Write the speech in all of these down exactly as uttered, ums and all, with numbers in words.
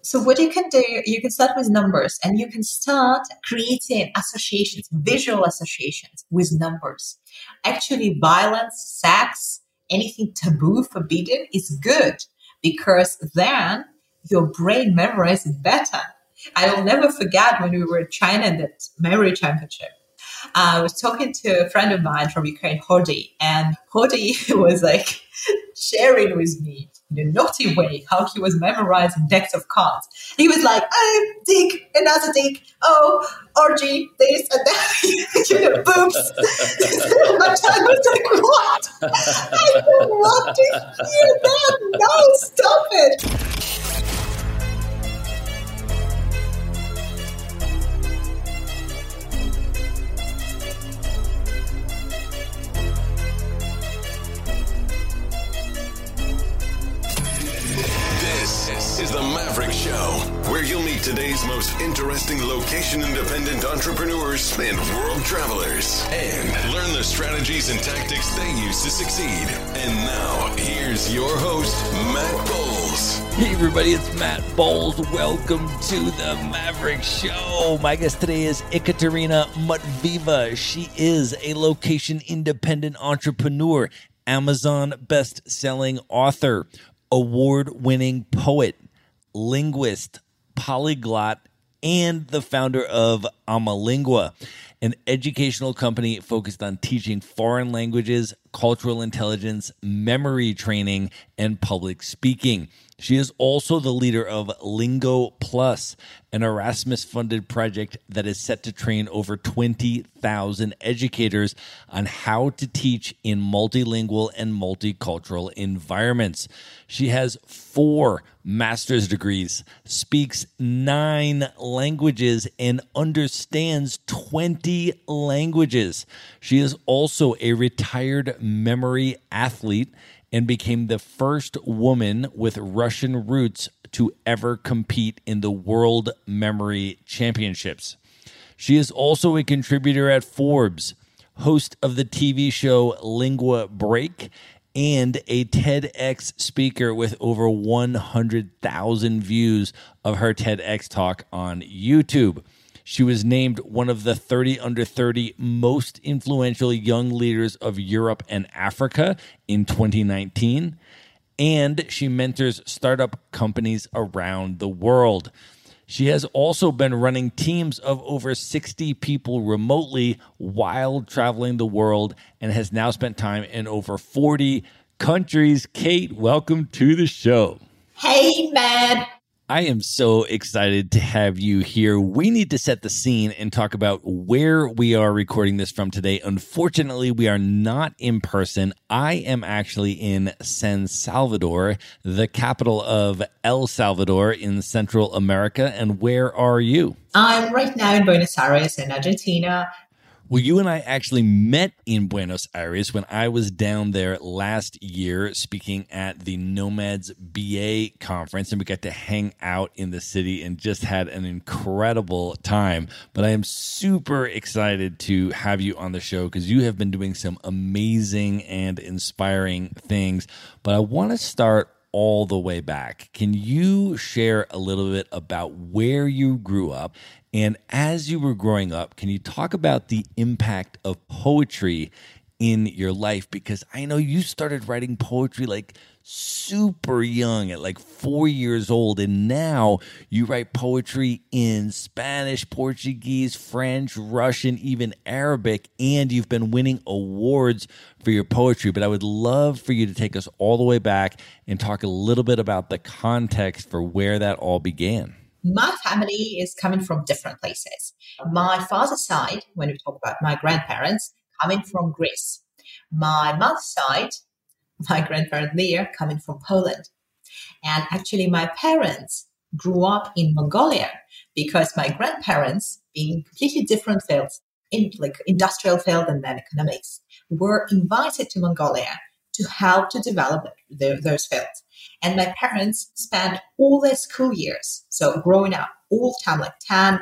So what you can do, you can start with numbers and you can start creating associations, visual associations with numbers. Actually, violence, sex, anything taboo, forbidden is good because then your brain memorizes better. I will never forget when we were in China at that memory championship. I was talking to a friend of mine from Ukraine, Hody, and Hody was like sharing with me in a naughty way how he was memorizing decks of cards. He was like, oh, dick, another dick, oh, orgy, this and that, you know, boobs. I was like, what? I don't want to hear that. No, stop it. This is The Maverick Show, where you'll meet today's most interesting location-independent entrepreneurs and world travelers, and learn the strategies and tactics they use to succeed. And now, here's your host, Matt Bowles. Hey everybody, it's Matt Bowles. Welcome to The Maverick Show. My guest today is Ekaterina Matveeva. She is a location-independent entrepreneur, Amazon best-selling author, award-winning poet, linguist, polyglot, and the founder of AmoLingua, an educational company focused on teaching foreign languages, cultural intelligence, memory training, and public speaking. She is also the leader of Lingo Plus, an Erasmus-funded project that is set to train over twenty thousand educators on how to teach in multilingual and multicultural environments. She has four master's degrees, speaks nine languages, and understands twenty languages. She is also a retired memory athlete and became the first woman with Russian roots to ever compete in the World Memory Championships. She is also a contributor at Forbes, host of the T V show Lingua Break, and a TEDx speaker with over one hundred thousand views of her TEDx talk on YouTube. She was named one of the thirty under thirty most influential young leaders of Europe and Africa in twenty nineteen, and she mentors startup companies around the world. She has also been running teams of over sixty people remotely while traveling the world and has now spent time in over forty countries. Kate, welcome to the show. Hey, Matt. I am so excited to have you here. We need to set the scene and talk about where we are recording this from today. Unfortunately, we are not in person. I am actually in San Salvador, the capital of El Salvador in Central America. And where are you? I'm right now in Buenos Aires in Argentina. Well, you and I actually met in Buenos Aires when I was down there last year speaking at the Nomads B A Conference, and we got to hang out in the city and just had an incredible time. But I am super excited to have you on the show because you have been doing some amazing and inspiring things. But I want to start all the way back. Can you share a little bit about where you grew up? And as you were growing up, can you talk about the impact of poetry in your life? Because I know you started writing poetry like super young, at like four years old, and now you write poetry in Spanish, Portuguese, French, Russian, even Arabic, and you've been winning awards for your poetry. But I would love for you to take us all the way back and talk a little bit about the context for where that all began. My family is coming from different places. My father's side, when we talk about my grandparents, coming from Greece. My mother's side, my grandparents there, coming from Poland. And actually, my parents grew up in Mongolia because my grandparents, being completely different fields, in like industrial field and then economics, were invited to Mongolia to help to develop the, those fields. And my parents spent all their school years, so growing up all the time, like ten,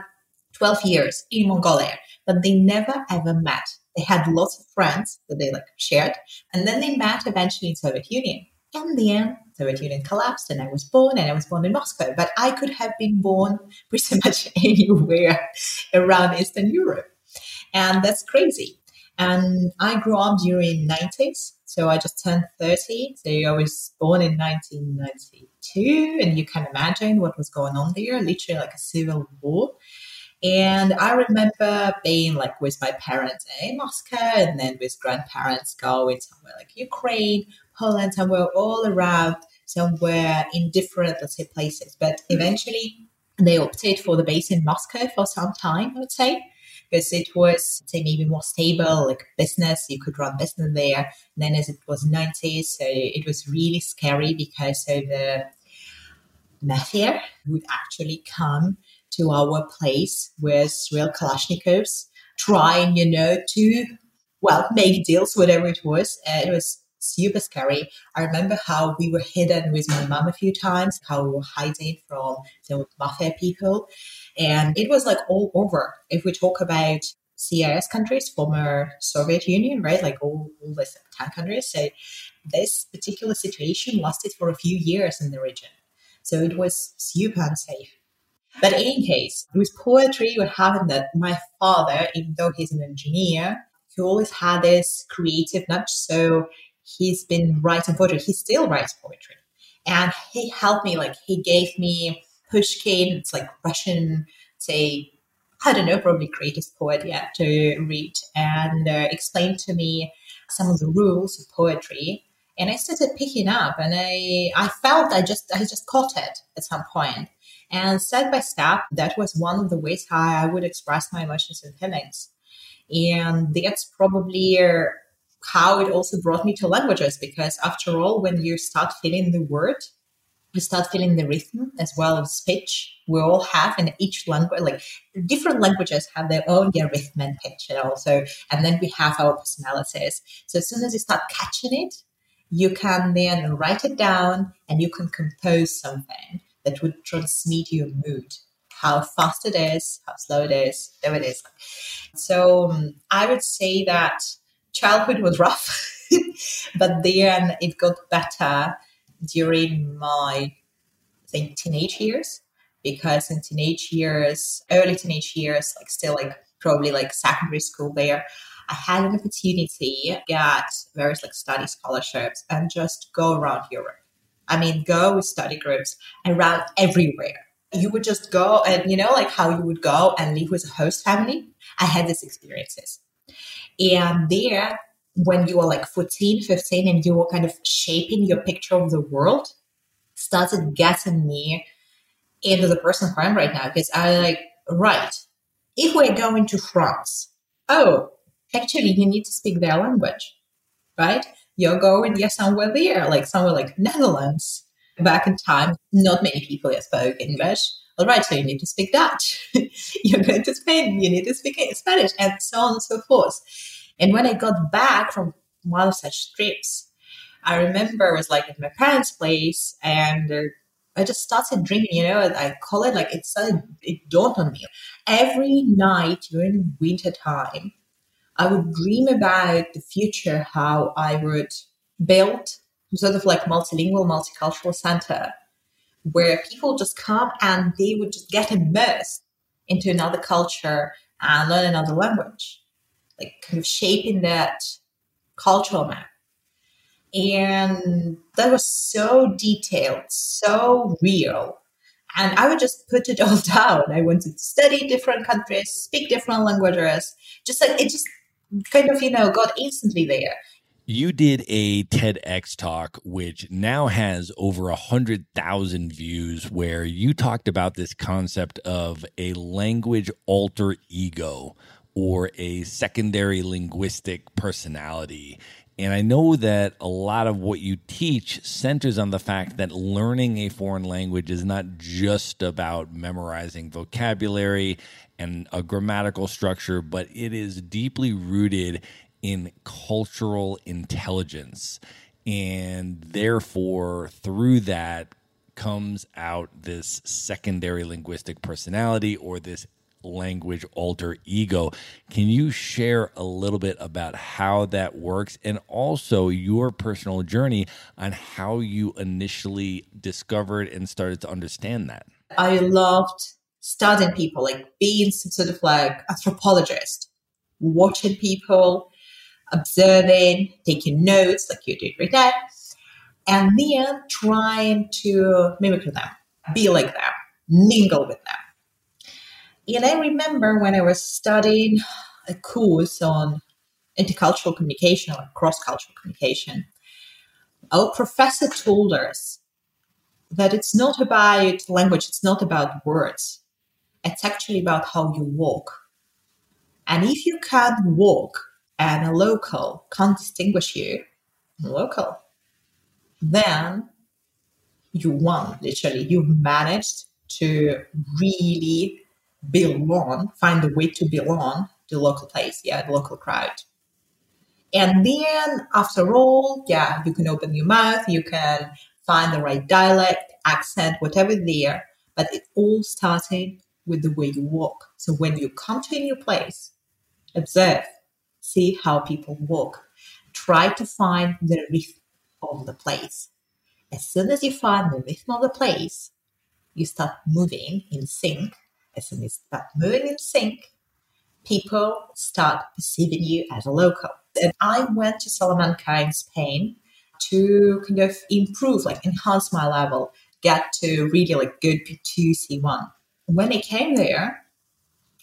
twelve years in Mongolia, but they never ever met. They had lots of friends that they like shared, and then they met eventually in Soviet Union. And in the end, Soviet Union collapsed, and I was born, and I was born in Moscow. But I could have been born pretty much anywhere around Eastern Europe, and that's crazy. And I grew up during nineties, so I just turned thirty. So I was born in nineteen ninety-two, and you can imagine what was going on there, literally like a civil war. And I remember being like with my parents in Moscow, and then with grandparents going somewhere like Ukraine, Poland, somewhere all around, somewhere in different, let's say, places. But eventually they opted for the base in Moscow for some time, I would say, because it was, say, maybe more stable, like business, you could run business there. And then as it was nineties, so it was really scary because of the mafia would actually come to our place with real Kalashnikovs, trying, you know, to, well, make deals, whatever it was. Uh, it was super scary. I remember how we were hidden with my mom a few times, how we were hiding from the mafia people. And it was like all over. If we talk about C I S countries, former Soviet Union, right, like all, all the ten countries. So this particular situation lasted for a few years in the region. So it was super unsafe. But in any case, with poetry, what happened that my father, even though he's an engineer, he always had this creative nudge. So he's been writing poetry. He still writes poetry. And he helped me, like he gave me Pushkin. It's like Russian, say, I don't know, probably greatest poet yet to read, and uh, explained to me some of the rules of poetry. And I started picking up, and I, I felt I just, I just caught it at some point. And step by step, that was one of the ways how I would express my emotions and feelings. And that's probably how it also brought me to languages, because after all, when you start feeling the word, you start feeling the rhythm as well as pitch. We all have in each language, like different languages have their own yeah, rhythm and pitch, and also, and then we have our personalities. So as soon as you start catching it, you can then write it down and you can compose something that would transmit your mood, how fast it is, how slow it is, there it is. So um, I would say that childhood was rough, but then it got better during my, I think, teenage years, because in teenage years, early teenage years, like still like probably like secondary school there, I had an opportunity, get various like study scholarships and just go around Europe. I mean, go with study groups around everywhere. You would just go and, you know, like how you would go and live with a host family. I had these experiences. And there, when you are like fourteen, fifteen, and you were kind of shaping your picture of the world, started getting me into the person who I am right now. Because I like, right, if we're going to France, oh, actually, you need to speak their language, right? You're going, yeah, somewhere there, like somewhere like Netherlands. Back in time, not many people spoke English. All right, so you need to speak Dutch. You're going to Spain, you need to speak Spanish, and so on and so forth. And when I got back from one of such trips, I remember I was like at my parents' place, and uh, I just started drinking, you know, I call it like it started, it dawned on me. Every night during winter time, I would dream about the future, how I would build sort of like multilingual, multicultural center where people just come and they would just get immersed into another culture and learn another language, like kind of shaping that cultural map. And that was so detailed, so real. And I would just put it all down. I wanted to study different countries, speak different languages. Just like it just kind of, you know, got instantly there. You did a TEDx talk, which now has over one hundred thousand views, where you talked about this concept of a language alter ego or a secondary linguistic personality. And I know that a lot of what you teach centers on the fact that learning a foreign language is not just about memorizing vocabulary and a grammatical structure, but it is deeply rooted in cultural intelligence. And therefore, through that comes out this secondary linguistic personality or this language alter ego. Can you share a little bit about how that works and also your personal journey on how you initially discovered and started to understand that? I loved studying people, like being some sort of like anthropologist, watching people, observing, taking notes like you do every day, and then trying to mimic them, be like them, mingle with them. And I remember when I was studying a course on intercultural communication or cross-cultural communication, our professor told us that it's not about language, it's not about words. It's actually about how you walk. And if you can't walk and a local can't distinguish you from a local, then you won, literally. You managed to really belong, find a way to belong to the local place, yeah, the local crowd. And then after all, yeah, you can open your mouth, you can find the right dialect, accent, whatever there, but it all started with the way you walk. So when you come to a new place, observe, see how people walk, try to find the rhythm of the place. As soon as you find the rhythm of the place, you start moving in sync. As soon as you start moving in sync, people start perceiving you as a local. And I went to Salamanca in Spain to kind of improve, like enhance my level, get to really like good B two C one. When I came there,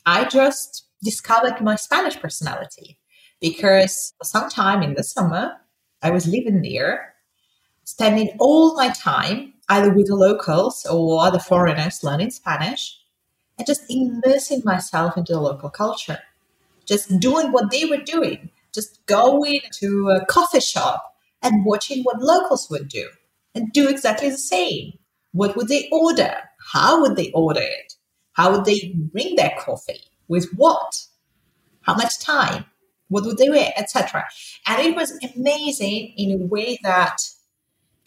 I just discovered my Spanish personality because sometime in the summer, I was living there, spending all my time either with the locals or other foreigners learning Spanish, and just immersing myself into the local culture, just doing what they were doing, just going to a coffee shop and watching what locals would do and do exactly the same. What would they order? How would they order it? How would they bring their coffee? With what? How much time? What would they wear? et cetera. And it was amazing in a way that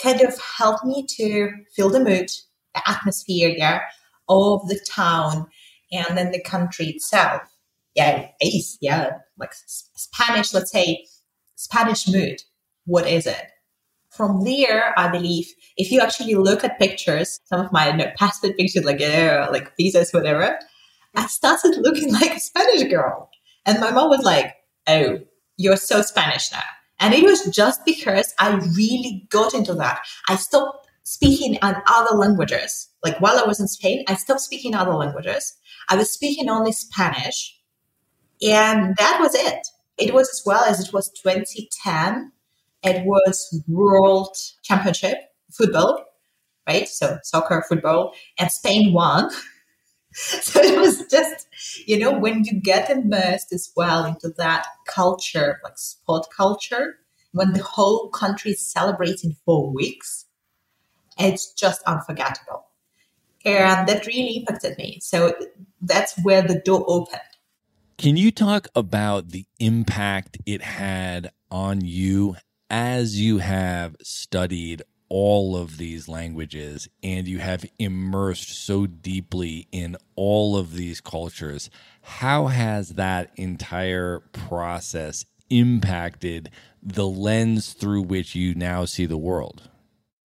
kind of helped me to feel the mood, the atmosphere, yeah, of the town and then the country itself. Yeah, ace, yeah, like Spanish, let's say, Spanish mood. What is it? From there, I believe, if you actually look at pictures, some of my no, passport pictures, like, uh, like visas, whatever, I started looking like a Spanish girl. And my mom was like, oh, you're so Spanish now. And it was just because I really got into that. I stopped speaking on other languages. Like while I was in Spain, I stopped speaking other languages. I was speaking only Spanish. And that was it. It was as well as it was twenty ten. It was World Championship, football, right? So soccer, football, and Spain won. So it was just, you know, when you get immersed as well into that culture, like sport culture, when the whole country is celebrating for weeks, it's just unforgettable. And that really impacted me. So that's where the door opened. Can you talk about the impact it had on you as you have studied all of these languages and you have immersed so deeply in all of these cultures? How has that entire process impacted the lens through which you now see the world?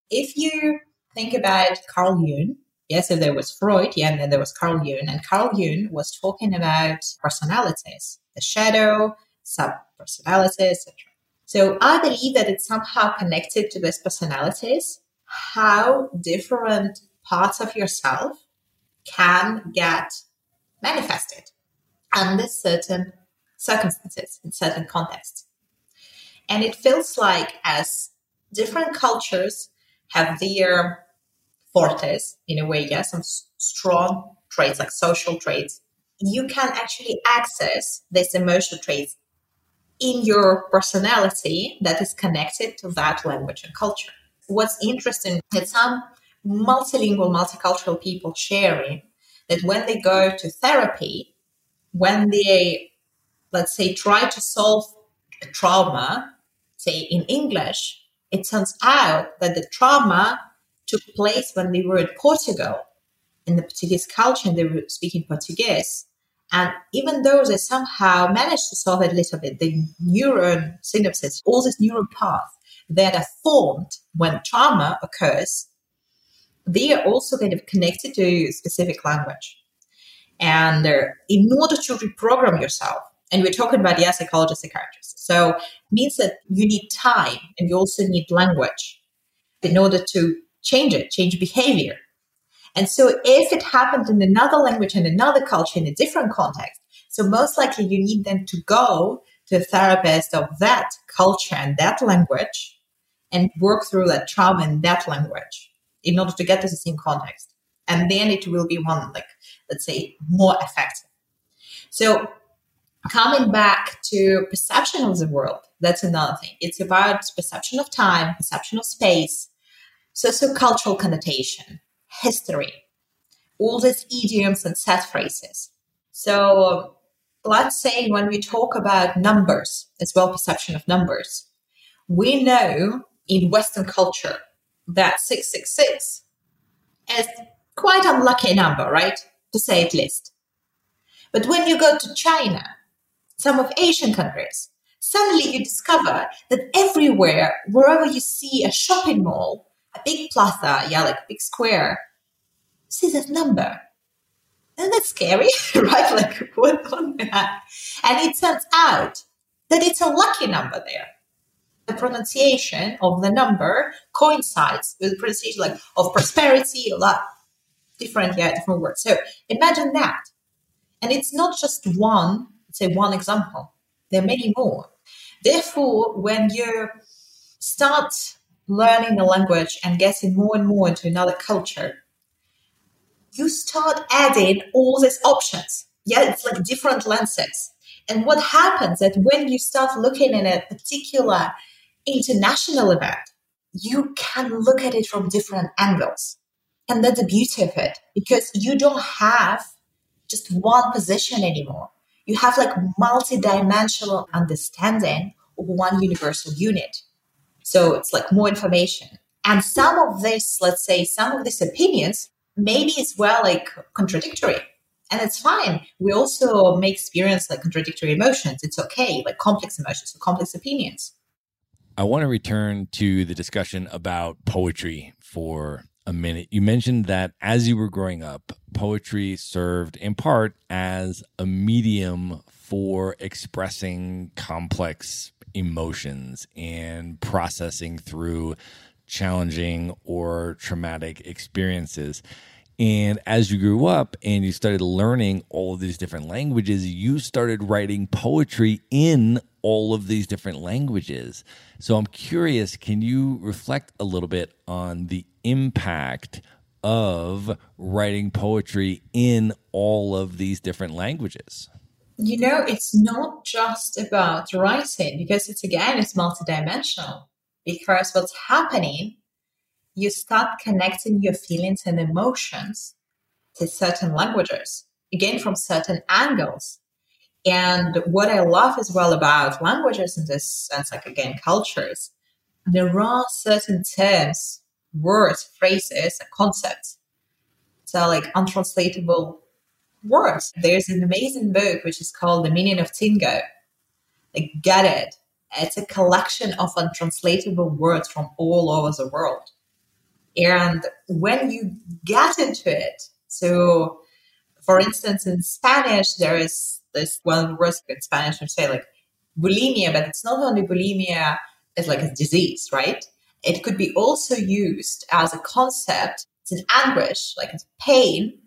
If you think about Carl Jung, yes, so there was Freud, yeah, and then there was Carl Jung, and Carl Jung was talking about personalities, the shadow, sub-personalities, et cetera. So I believe that it's somehow connected to these personalities, how different parts of yourself can get manifested under certain circumstances, in certain contexts. And it feels like as different cultures have their fortes, in a way, yes, some strong traits, like social traits, you can actually access these emotional traits in your personality that is connected to that language and culture. What's interesting is that some multilingual, multicultural people sharing that when they go to therapy, when they, let's say, try to solve a trauma, say in English, it turns out that the trauma took place when they were in Portugal, in the Portuguese culture, and they were speaking Portuguese. And even though they somehow managed to solve it a little bit, the neuron synapses, all these neural paths that are formed when trauma occurs, they are also kind of connected to specific language. And uh, in order to reprogram yourself, and we're talking about, yeah, psychologists, psychiatrists, so it means that you need time and you also need language in order to change it, change behavior. And so if it happened in another language and another culture in a different context, so most likely you need them to go to a therapist of that culture and that language and work through that trauma in that language in order to get to the same context. And then it will be one, like, let's say, more effective. So coming back to perception of the world, that's another thing. It's about perception of time, perception of space, sociocultural connotation, history, all these idioms and set phrases. So let's say when we talk about numbers, as well perception of numbers, we know in Western culture that six six six is quite unlucky number, right? To say at least. But when you go to China, some of Asian countries, suddenly you discover that everywhere, wherever you see a shopping mall, a big plaza, yeah, like a big square, see that number. And that's scary, right? Like, what on that? And it turns out that it's a lucky number there. The pronunciation of the number coincides with the pronunciation, like, of prosperity, luck, different, yeah, different words. So imagine that. And it's not just one, say one example. There are many more. Therefore, when you start learning the language and getting more and more into another culture, you start adding all these options. Yeah, it's like different lenses. And what happens that when you start looking at a particular international event, you can look at it from different angles. And that's the beauty of it, because you don't have just one position anymore. You have like multidimensional understanding of one universal unit. So it's like more information. And some of this, let's say, some of these opinions maybe as well like contradictory. And it's fine. We also may experience like contradictory emotions. It's okay, like complex emotions or complex opinions. I want to return to the discussion about poetry for a minute. You mentioned that as you were growing up, poetry served in part as a medium for expressing complex emotions and processing through challenging or traumatic experiences. And as you grew up and you started learning all of these different languages, you started writing poetry in all of these different languages. So I'm curious, can you reflect a little bit on the impact of writing poetry in all of these different languages? You know, it's not just about writing, because it's, again, it's multidimensional. Because what's happening, you start connecting your feelings and emotions to certain languages, again, from certain angles. And what I love as well about languages in this sense, like, again, cultures, there are certain terms, words, phrases, and concepts. So like untranslatable words. There's an amazing book which is called The Meaning of Tingo. Like, get it. It's a collection of untranslatable words from all over the world. And when you get into it, so for instance, in Spanish, there is this one word in Spanish which say like bulimia, but it's not only bulimia as like a disease, right? It could be also used as a concept. It's an anguish, like it's pain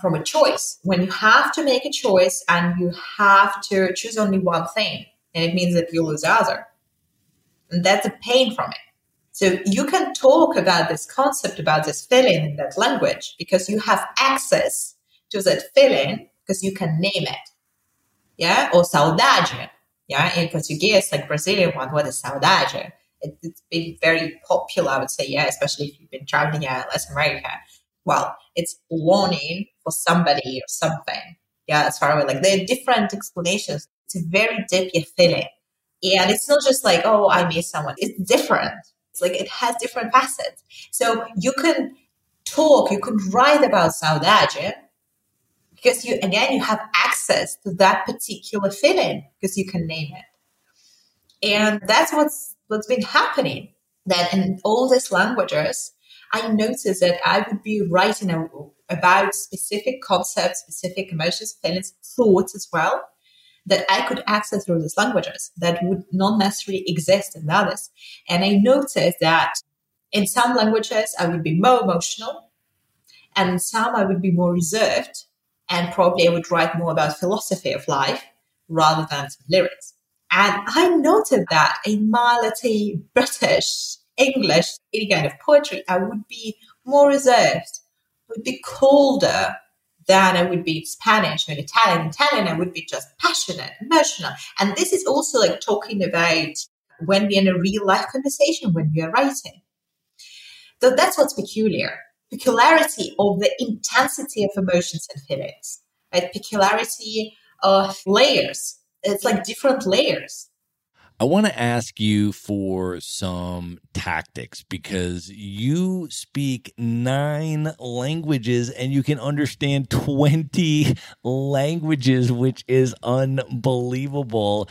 from a choice. When you have to make a choice and you have to choose only one thing, and it means that you lose the other. And that's the pain from it. So you can talk about this concept, about this feeling in that language, because you have access to that feeling because you can name it. Yeah, or saudade. Yeah, in Portuguese, like Brazilian one, what is saudade? It, it's been very popular, I would say, yeah, especially if you've been traveling in Latin America. Well, it's longing for somebody or something. Yeah, as far away. Like there are different explanations. It's a very deep feeling. And it's not just like, oh, I miss someone. It's different. It's like it has different facets. So you can talk, you can write about saudade because you, again, you have access to that particular feeling because you can name it. And that's what's what's been happening. That in all these languages, I noticed that I would be writing a, about specific concepts, specific emotions, feelings, thoughts as well, that I could access through these languages that would not necessarily exist in others. And I noticed that in some languages, I would be more emotional, and in some I would be more reserved, and probably I would write more about philosophy of life rather than some lyrics. And I noted that in my, let's say, British, English, any kind of poetry, I would be more reserved, would be colder, than I would be in Spanish or in Italian. In Italian, I would be just passionate, emotional. And this is also like talking about when we're in a real life conversation, when we are writing. So that's what's peculiar. Peculiarity of the intensity of emotions and feelings. Right? Peculiarity of layers. It's like different layers. I want to ask you for some tactics because you speak nine languages and you can understand twenty languages, which is unbelievable.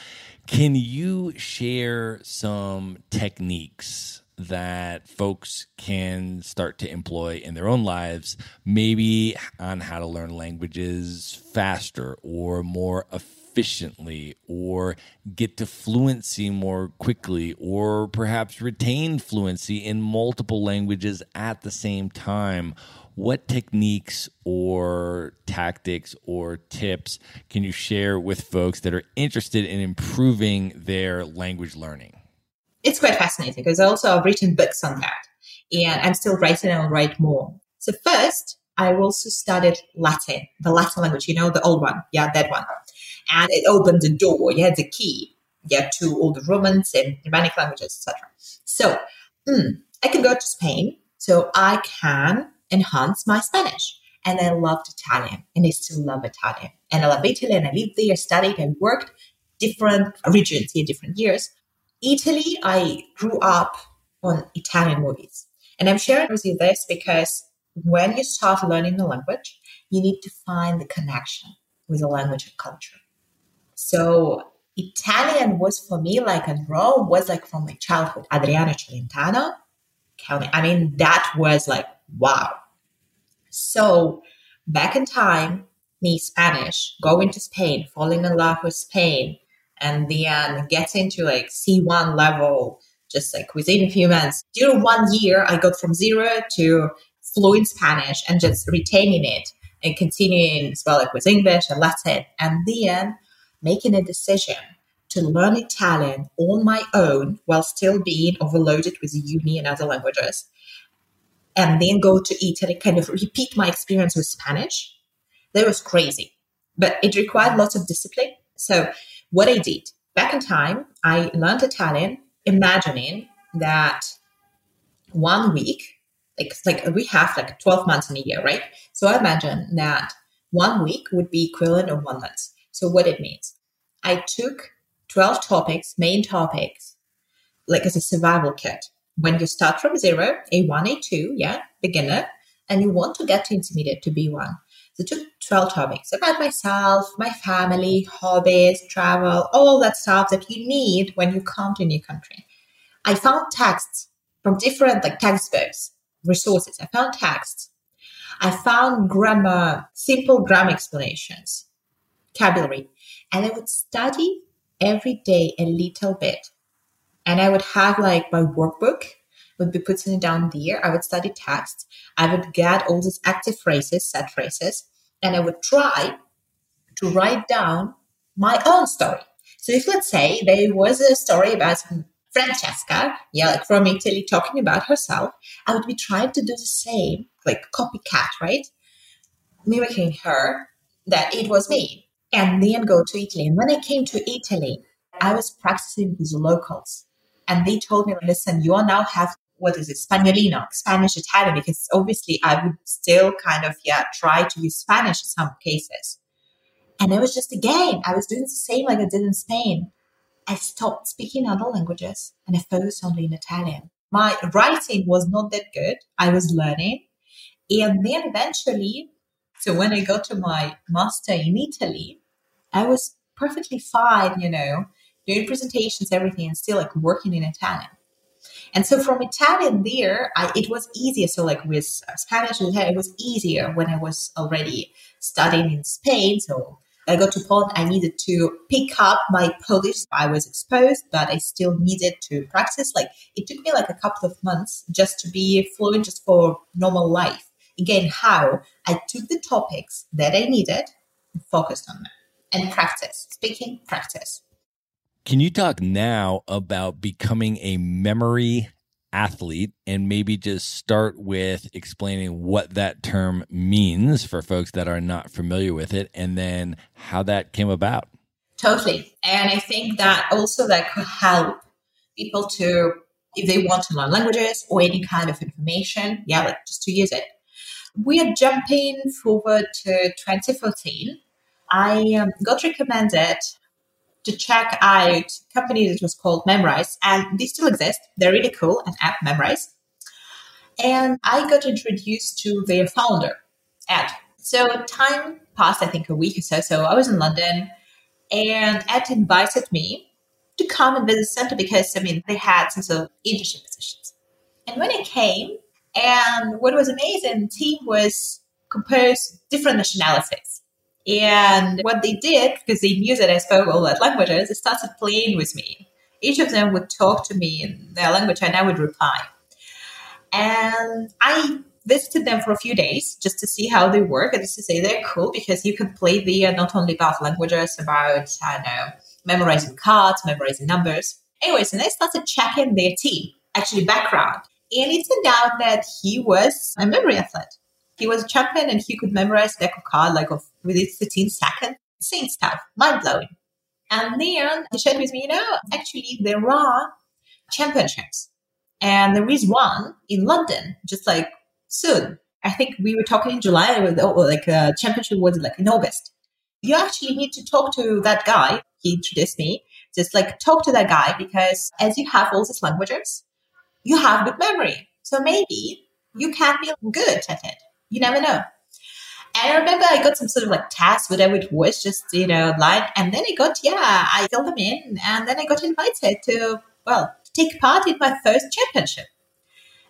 Can you share some techniques that folks can start to employ in their own lives, maybe on how to learn languages faster or more effectively? efficiently or get to fluency more quickly or perhaps retain fluency in multiple languages at the same time? What techniques or tactics or tips can you share with folks that are interested in improving their language learning? It's quite fascinating because also I've written books on that and I'm still writing and I'll write more. So first, I also studied Latin, the Latin language, you know, the old one. Yeah, that one. And it opened the door, yeah, the key, yeah, to all the Romans and Germanic languages, et cetera. So mm, I can go to Spain, so I can enhance my Spanish. And I loved Italian, and I still love Italian. And I love Italy, and I lived there, studied, and worked different regions here, different years. Italy, I grew up on Italian movies. And I'm sharing with you this because when you start learning the language, you need to find the connection with the language and culture. So Italian was for me, like in Rome, was like from my childhood. Adriano Celentano, I mean, that was like, wow. So back in time, me, Spanish, going to Spain, falling in love with Spain, and then getting to like C one level, just like within a few months. During one year, I got from zero to fluent Spanish and just retaining it and continuing as well like with English and Latin. And then making a decision to learn Italian on my own while still being overloaded with uni and other languages, and then go to Italy, kind of repeat my experience with Spanish. That was crazy, but it required lots of discipline. So what I did back in time, I learned Italian, imagining that one week, like, like we have like twelve months in a year, right? So I imagine that one week would be equivalent of one month. So what it means, I took twelve topics, main topics, like as a survival kit. When you start from zero, A one, A two, yeah, beginner, and you want to get to intermediate, to B one. So I took twelve topics about myself, my family, hobbies, travel, all that stuff that you need when you come to a new country. I found texts from different like textbooks, resources. I found texts. I found grammar, simple grammar explanations. Vocabulary, and I would study every day a little bit And I would have like my workbook would be putting it down there. I would study text. I would get all these active phrases, set phrases, and I would try to write down my own story. So if, let's say, there was a story about Francesca, yeah, like from Italy, talking about herself, I would be trying to do the same, like copycat, right? Mimicking her, that it was me, and then go to Italy. And when I came to Italy, I was practicing with the locals. And they told me, listen, you all now have, what is it, Spagnolino, Spanish, Italian, because obviously I would still kind of, yeah, try to use Spanish in some cases. And it was just a game. I was doing the same like I did in Spain. I stopped speaking other languages and I focused only in Italian. My writing was not that good. I was learning. And then eventually, so when I got to my master in Italy, I was perfectly fine, you know, doing presentations, everything, and still like working in Italian. And so from Italian there, I, it was easier. So like with Spanish and Italian, it was easier when I was already studying in Spain. So I got to Poland, I needed to pick up my Polish. I was exposed, but I still needed to practice. Like it took me like a couple of months just to be fluent, just for normal life. Again, how I took the topics that I needed and focused on them and practice, speaking practice. Can you talk now about becoming a memory athlete and maybe just start with explaining what that term means for folks that are not familiar with it and then how that came about? Totally. And I think that also that could help people to, if they want to learn languages or any kind of information, yeah, like just to use it. We are jumping forward to twenty fourteen. I um, got recommended to check out a company that was called Memrise, and they still exist. They're really cool, an app, Memrise. And I got introduced to their founder, Ed. So time passed, I think a week or so, so I was in London, and Ed invited me to come and visit the center because, I mean, they had some sort of internship positions. And when I came, and what was amazing, the team was composed of different nationalities. And what they did, because they knew that I spoke all that languages, they started playing with me. Each of them would talk to me in their language and I would reply. And I visited them for a few days just to see how they work and just to say they're cool because you can play there not only about languages, about, I don't know, memorizing cards, memorizing numbers. Anyways, and I started checking their team, actually background. And it turned out that he was a memory athlete. He was a champion and he could memorize deck of cards like of within fifteen seconds. Same stuff, mind blowing. And then they shared with me, you know, actually there are championships. And there is one in London, just like soon. I think we were talking in July, with, oh, like a championship was like in August. You actually need to talk to that guy. He introduced me. Just like talk to that guy because as you have all these languages, you have good memory. So maybe you can be good at it. You never know. And I remember I got some sort of like task, whatever it was, just, you know, online. And then I got, yeah, I filled them in. And then I got invited to, well, to take part in my first championship.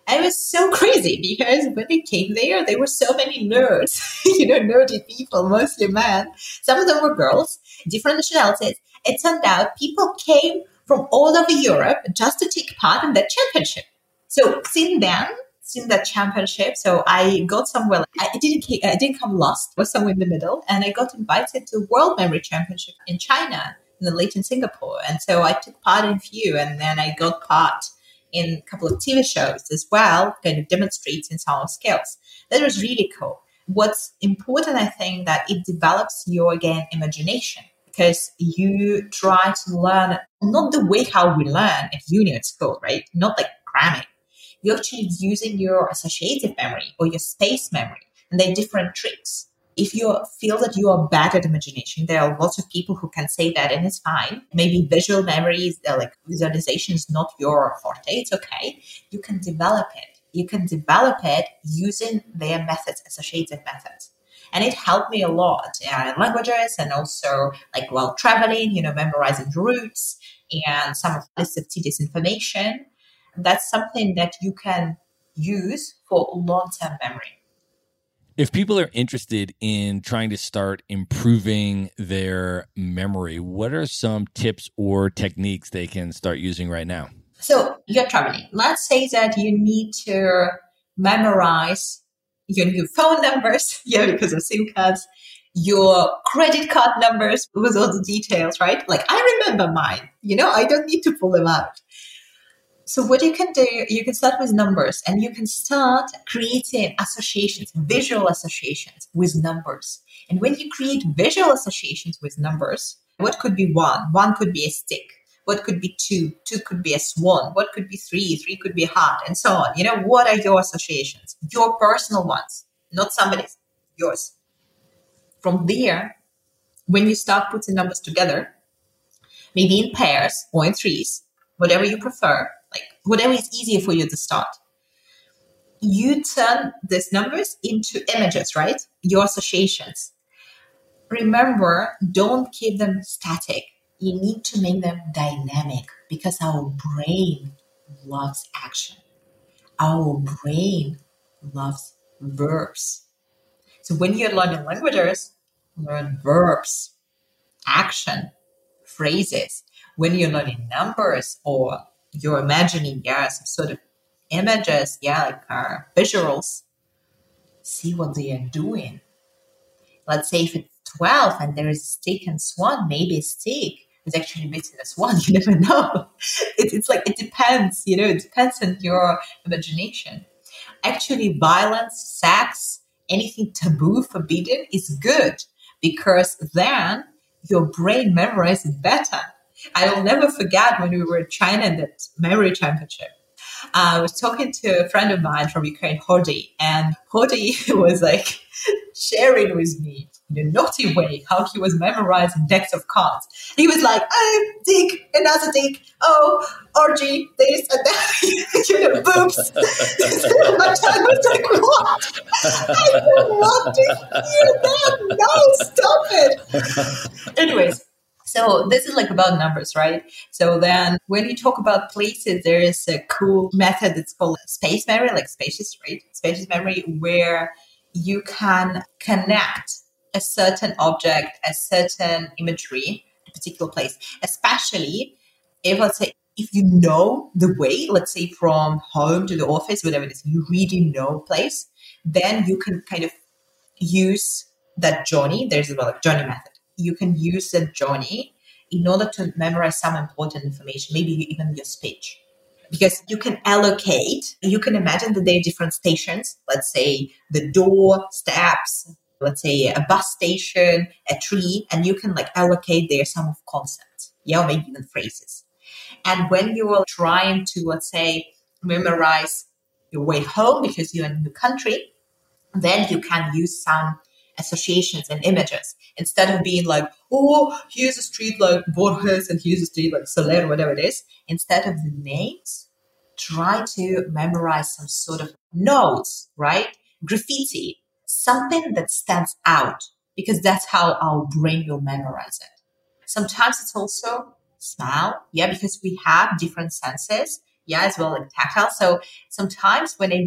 And it was so crazy because when I came there, there were so many nerds, you know, nerdy people, mostly men. Some of them were girls, different nationalities. It turned out people came from all over Europe just to take part in that championship. So since then, in that championship, so I got somewhere. I didn't. I didn't come last. Was somewhere in the middle, and I got invited to World Memory Championship in China, in the late in Singapore, and so I took part in a few, and then I got part in a couple of T V shows as well, kind of demonstrating some of skills. That was really cool. What's important, I think, that it develops your again imagination because you try to learn not the way how we learn at uni at school, right? Not like cramming. You're actually using your associative memory or your space memory, and they're different tricks. If you feel that you are bad at imagination, there are lots of people who can say that, and it's fine. Maybe visual memories, like visualization is not your forte. It's okay. You can develop it. You can develop it using their methods, associative methods. And it helped me a lot in languages and also like while traveling, you know, memorizing routes and some of the list of tedious information. That's something that you can use for long-term memory. If people are interested in trying to start improving their memory, what are some tips or techniques they can start using right now? So you're traveling. Let's say that you need to memorize your new phone numbers, yeah, because of SIM cards, your credit card numbers with all the details, right? Like, I remember mine, you know, I don't need to pull them out. So what you can do, you can start with numbers and you can start creating associations, visual associations with numbers. And when you create visual associations with numbers, what could be one? One could be a stick. What could be two? Two could be a swan. What could be three? Three could be a heart, and so on. You know, what are your associations? Your personal ones, not somebody's, yours. From there, when you start putting numbers together, maybe in pairs or in threes, whatever you prefer, like whatever is easier for you to start, you turn these numbers into images, right? Your associations. Remember, don't keep them static. You need to make them dynamic because our brain loves action. Our brain loves verbs. So when you're learning languages, learn verbs, action, phrases. When you're learning numbers or you're imagining, yeah, some sort of images, yeah, like uh, visuals, see what they are doing. Let's say if it's twelve and there is a stick and swan, maybe a stick is actually beating a swan. You never know. It, it's like, it depends, you know, it depends on your imagination. Actually, violence, sex, anything taboo, forbidden is good because then your brain memorizes better. I will never forget when we were in China at that memory championship. Uh, I was talking to a friend of mine from Ukraine, Hody, and Hody was like sharing with me in a naughty way how he was memorizing decks of cards. He was like, oh, dick, another dick, oh, orgy, this and that, you know, boobs. My child was like, what? I don't want to hear that. No, stop it. Anyways. So this is like about numbers, right? So then when you talk about places, there is a cool method. It's called space memory, like spacious, right? Spacious memory, where you can connect a certain object, a certain imagery, a particular place, especially if, let's say, if you know the way, let's say from home to the office, whatever it is, you really know a place, then you can kind of use that journey. There's a well, journey method. You can use the journey in order to memorize some important information, maybe even your speech, because you can allocate, you can imagine that there are different stations, let's say the door, steps, let's say a bus station, a tree, and you can like allocate there some of concepts, yeah, or maybe even phrases. And when you are trying to, let's say, memorize your way home because you're in a new country, then you can use some associations and images instead of being like, oh, here's a street like Borges and here's a street like Soler, whatever it is. Instead of the names, try to memorize some sort of notes, right? Graffiti, something that stands out, because that's how our brain will memorize it. Sometimes it's also smell, yeah, because we have different senses, yeah, as well as tactile. So sometimes when a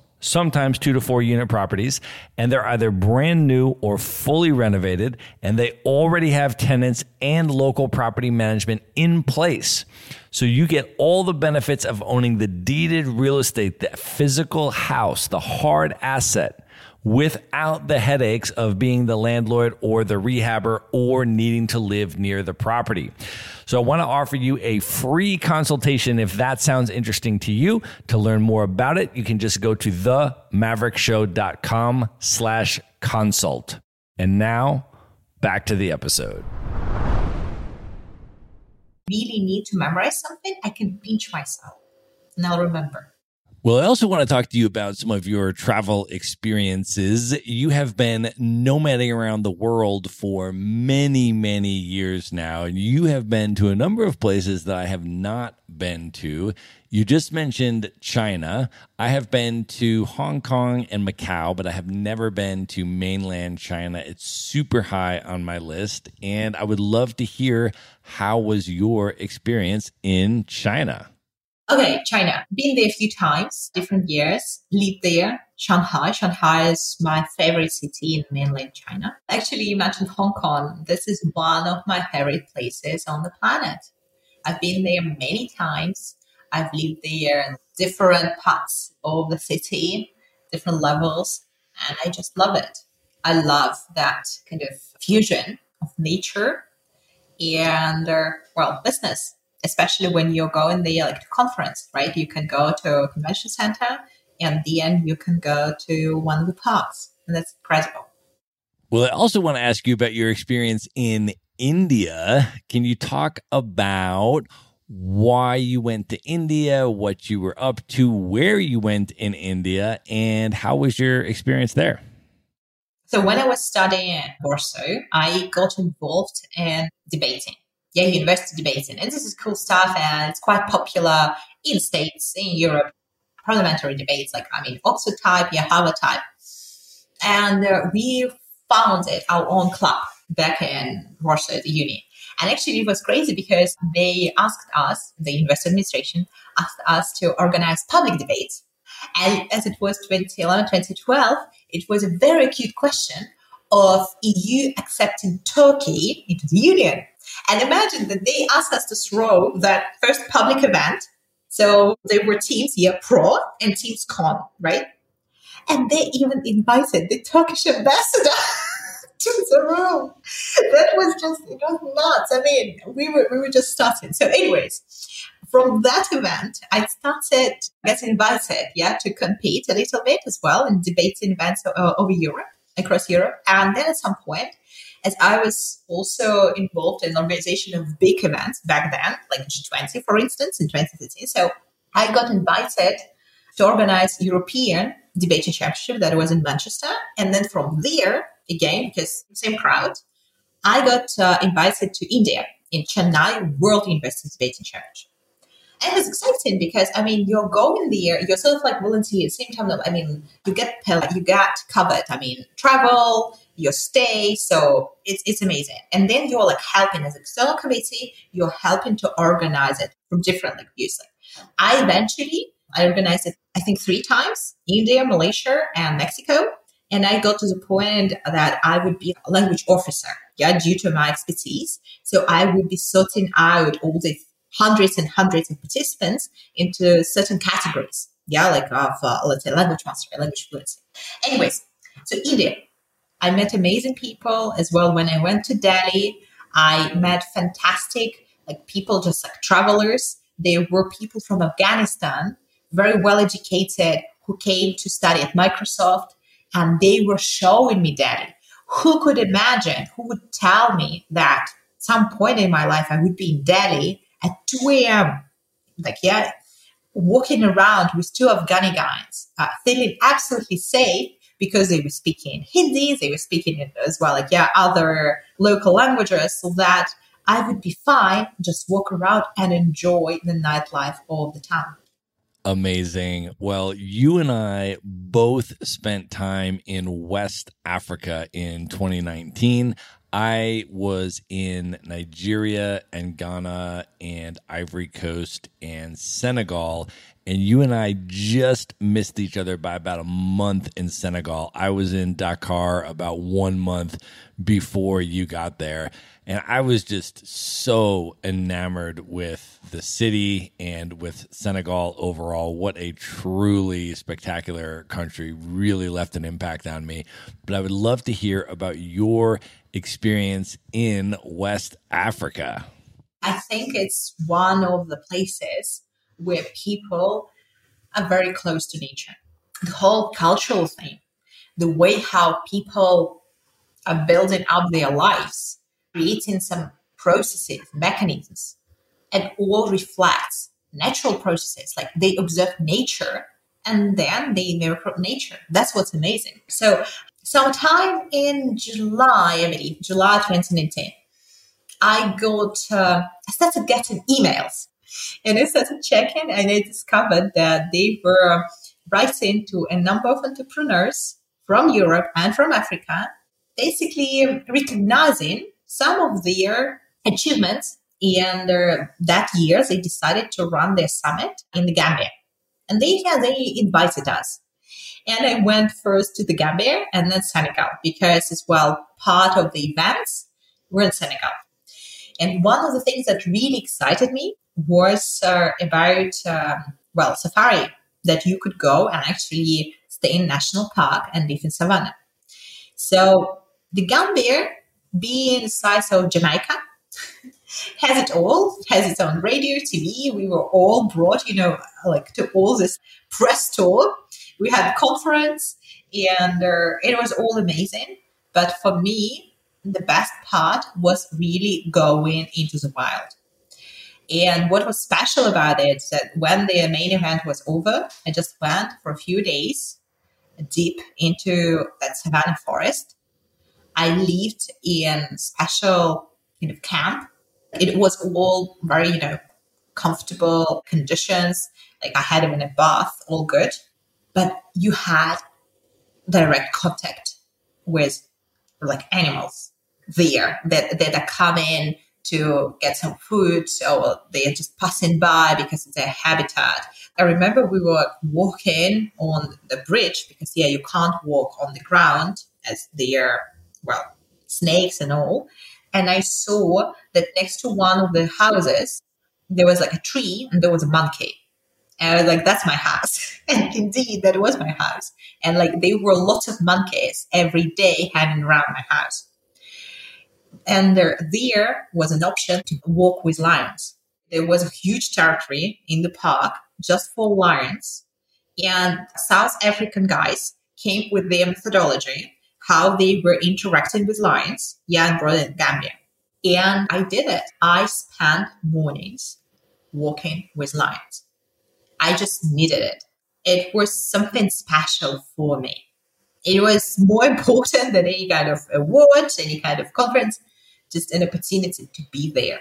sometimes two to four unit properties, and they're either brand new or fully renovated, and they already have tenants and local property management in place. So you get all the benefits of owning the deeded real estate, the physical house, the hard asset, without the headaches of being the landlord or the rehabber or needing to live near the property. So I want to offer you a free consultation if that sounds interesting to you. To learn more about it, you can just go to themaverickshow.com slash consult. And now, back to the episode. Really need to memorize something, I can pinch myself and I'll remember. Well, I also want to talk to you about some of your travel experiences. You have been nomading around the world for many, many years now, and you have been to a number of places that I have not been to. You just mentioned China. I have been to Hong Kong and Macau, but I have never been to mainland China. It's super high on my list, and I would love to hear, how was your experience in China? Okay, China. Been there a few times, different years. Lived there, Shanghai. Shanghai is my favorite city in mainland China. Actually, you mentioned Hong Kong. This is one of my favorite places on the planet. I've been there many times. I've lived there in different parts of the city, different levels, and I just love it. I love that kind of fusion of nature and, uh, well, business. Especially when you're going there, like to conference, right? You can go to a convention center, and then you can go to one of the parks, and that's incredible. Well, I also want to ask you about your experience in India. Can you talk about why you went to India, what you were up to, where you went in India, and how was your experience there? So when I was studying at Warsaw, I got involved in debating. Yeah, university debating. And this is cool stuff, and it's quite popular in States, in Europe, parliamentary debates, like, I mean, Oxford type, yeah, Harvard type. And uh, we founded our own club back in Russia, the uni. And actually, it was crazy because they asked us, the university administration, asked us to organize public debates. And as it was twenty eleven, twenty twelve, it was a very acute question of E U accepting Turkey into the union. And imagine that they asked us to throw that first public event. So there were teams here, pro and teams con, right? And they even invited the Turkish ambassador to the room. That was just, it was nuts. I mean, we were, we were just starting. So anyways, from that event, I started getting invited, yeah, to compete a little bit as well in debating events uh, over Europe, across Europe. And then at some point, as I was also involved in organization of big events back then, like G twenty, for instance, in twenty fifteen. So I got invited to organize European debating championship that was in Manchester. And then from there, again, because same crowd, I got uh, invited to India in Chennai World University Debating Championship. And it's exciting because, I mean, you're going there, you're sort of like volunteer at the same time. I mean, you get paid, you get covered. I mean, travel, your stay. So it's it's amazing. And then you're like helping as an external committee. You're helping to organize it from different like views. Like, I eventually, I organized it, I think, three times, India, Malaysia, and Mexico. And I got to the point that I would be a language officer, yeah, due to my expertise. So I would be sorting out all the hundreds and hundreds of participants into certain categories, yeah, like of, uh, let's say, language mastery, language fluency. Anyways, so India, I met amazing people as well. When I went to Delhi, I met fantastic, like, people, just like travelers. There were people from Afghanistan, very well educated, who came to study at Microsoft, and they were showing me Delhi. Who could imagine, who would tell me that at some point in my life I would be in Delhi at two a.m., like, yeah, walking around with two Afghani guys, uh, feeling absolutely safe because they were speaking Hindi, they were speaking in, as well, like, yeah, other local languages, so that I would be fine, just walk around and enjoy the nightlife all the time. Amazing. Well, you and I both spent time in West Africa in twenty nineteen. I was in Nigeria and Ghana and Ivory Coast and Senegal, and you and I just missed each other by about a month in Senegal. I was in Dakar about one month before you got there, and I was just so enamored with the city and with Senegal overall. What a truly spectacular country, really left an impact on me. But I would love to hear about your experience in West Africa. I think it's one of the places where people are very close to nature. The whole cultural thing, the way how people are building up their lives, creating some processes, mechanisms, and all reflects natural processes. Like, they observe nature and then they learn from nature. That's what's amazing. So sometime in July, I believe, July twenty nineteen, I got, uh, I started getting emails, and I started checking, and I discovered that they were writing to a number of entrepreneurs from Europe and from Africa, basically recognizing some of their achievements. And uh, that year, they decided to run their summit in the Gambia. And they, yeah, they invited us. And I went first to the Gambia and then Senegal, because as well, part of the events were in Senegal. And one of the things that really excited me was uh, about, um, well, safari, that you could go and actually stay in national park and live in savannah. So the Gambia, being the size of Jamaica, has it all, has its own radio, T V. We were all brought, you know, like to all this press tour. We had a conference, and uh, it was all amazing. But for me, the best part was really going into the wild. And what was special about it is that when the main event was over, I just went for a few days deep into that savannah forest. I lived in special kind of camp. It was all very, you know, comfortable conditions. Like I had them in a bath, all good. But you had direct contact with like animals there that, that are coming to get some food, or they're just passing by because it's their habitat. I remember we were walking on the bridge because, yeah, you can't walk on the ground as they're, well, snakes and all. And I saw that next to one of the houses, there was like a tree and there was a monkey. And I was like, that's my house. And indeed, that was my house. And like, there were lots of monkeys every day hanging around my house. And there, there was an option to walk with lions. There was a huge territory in the park just for lions. And South African guys came with their methodology, how they were interacting with lions, yeah, and brought in Gambia. And I did it. I spent mornings walking with lions. I just needed it. It was something special for me. It was more important than any kind of award, any kind of conference, just an opportunity to be there.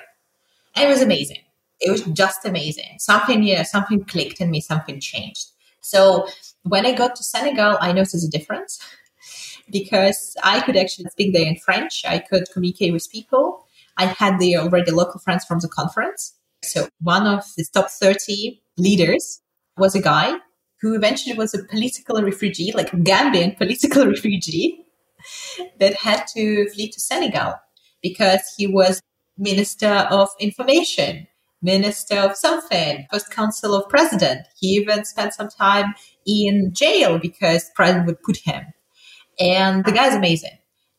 And it was amazing. It was just amazing. Something, yeah, something clicked in me, something changed. So when I got to Senegal, I noticed a difference because I could actually speak there in French. I could communicate with people. I had the already local friends from the conference. So one of the top thirty leaders was a guy who eventually was a political refugee, like a Gambian political refugee that had to flee to Senegal because he was Minister of Information, Minister of something, First Council of President. He even spent some time in jail because President would put him. And the guy's amazing.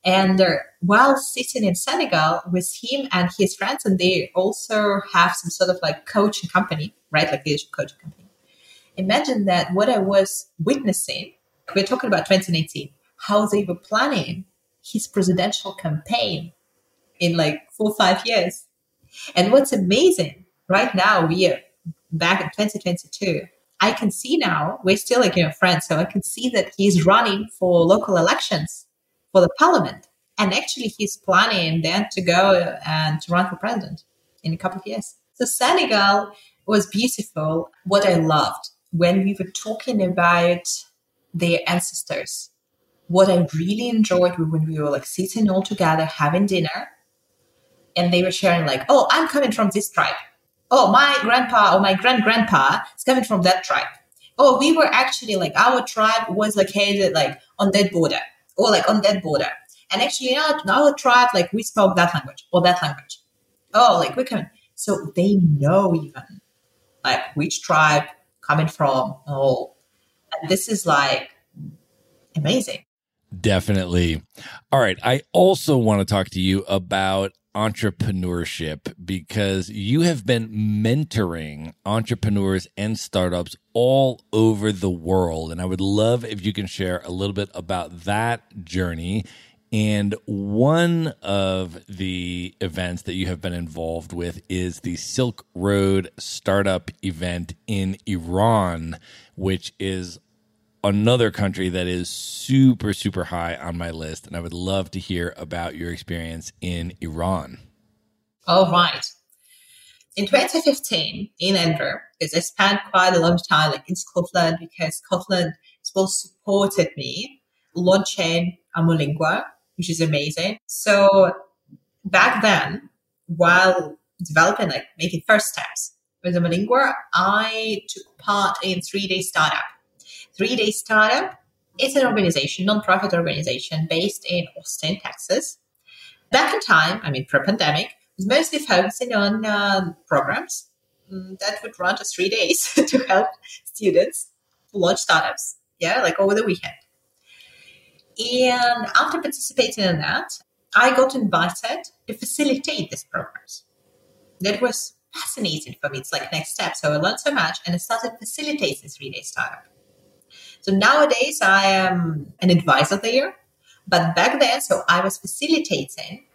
And uh, while sitting in Senegal with him and his friends, and they also have some sort of like coaching company, right? Like leadership coaching company. Imagine that what I was witnessing, we're talking about twenty eighteen, how they were planning his presidential campaign in like four or five years. And what's amazing, right now we are back in twenty twenty-two. I can see now, we're still like, you know, friends, so I can see that he's running for local elections for the parliament. And actually he's planning then to go and to run for president in a couple of years. So Senegal was beautiful. What I loved when we were talking about their ancestors, what I really enjoyed was when we were like sitting all together, having dinner, and they were sharing like, oh, I'm coming from this tribe. Oh, my grandpa or my grand-grandpa is coming from that tribe. Oh, we were actually like, our tribe was located like on that border or like on that border. And actually, you know, our tribe, like we spoke that language or that language. Oh, like we're coming. So they know even like which tribe coming from and all. And this is like amazing. Definitely. All right. I also want to talk to you about entrepreneurship because you have been mentoring entrepreneurs and startups all over the world. And I would love if you can share a little bit about that journey And one of the events that you have been involved with is the Silk Road Startup event in Iran, which is another country that is super, super high on my list. And I would love to hear about your experience in Iran. All right. In twenty fifteen, in Edinburgh, because I spent quite a long time like in Scotland, because Scotland both supported me launching AmoLingua, which is amazing. So back then, while developing, like making first steps with AmoLingua, I took part in Three Day Startup. Three Day Startup is an organization, non-profit organization based in Austin, Texas. Back in time, I mean, pre-pandemic, it was mostly focusing on uh, programs that would run just three days to help students launch startups, yeah, like over the weekend. And after participating in that, I got invited to facilitate these programs. That was fascinating for me. It's like next step. So I learned so much and I started facilitating this three-day startup. So nowadays I am an advisor there, but back then, so I was facilitating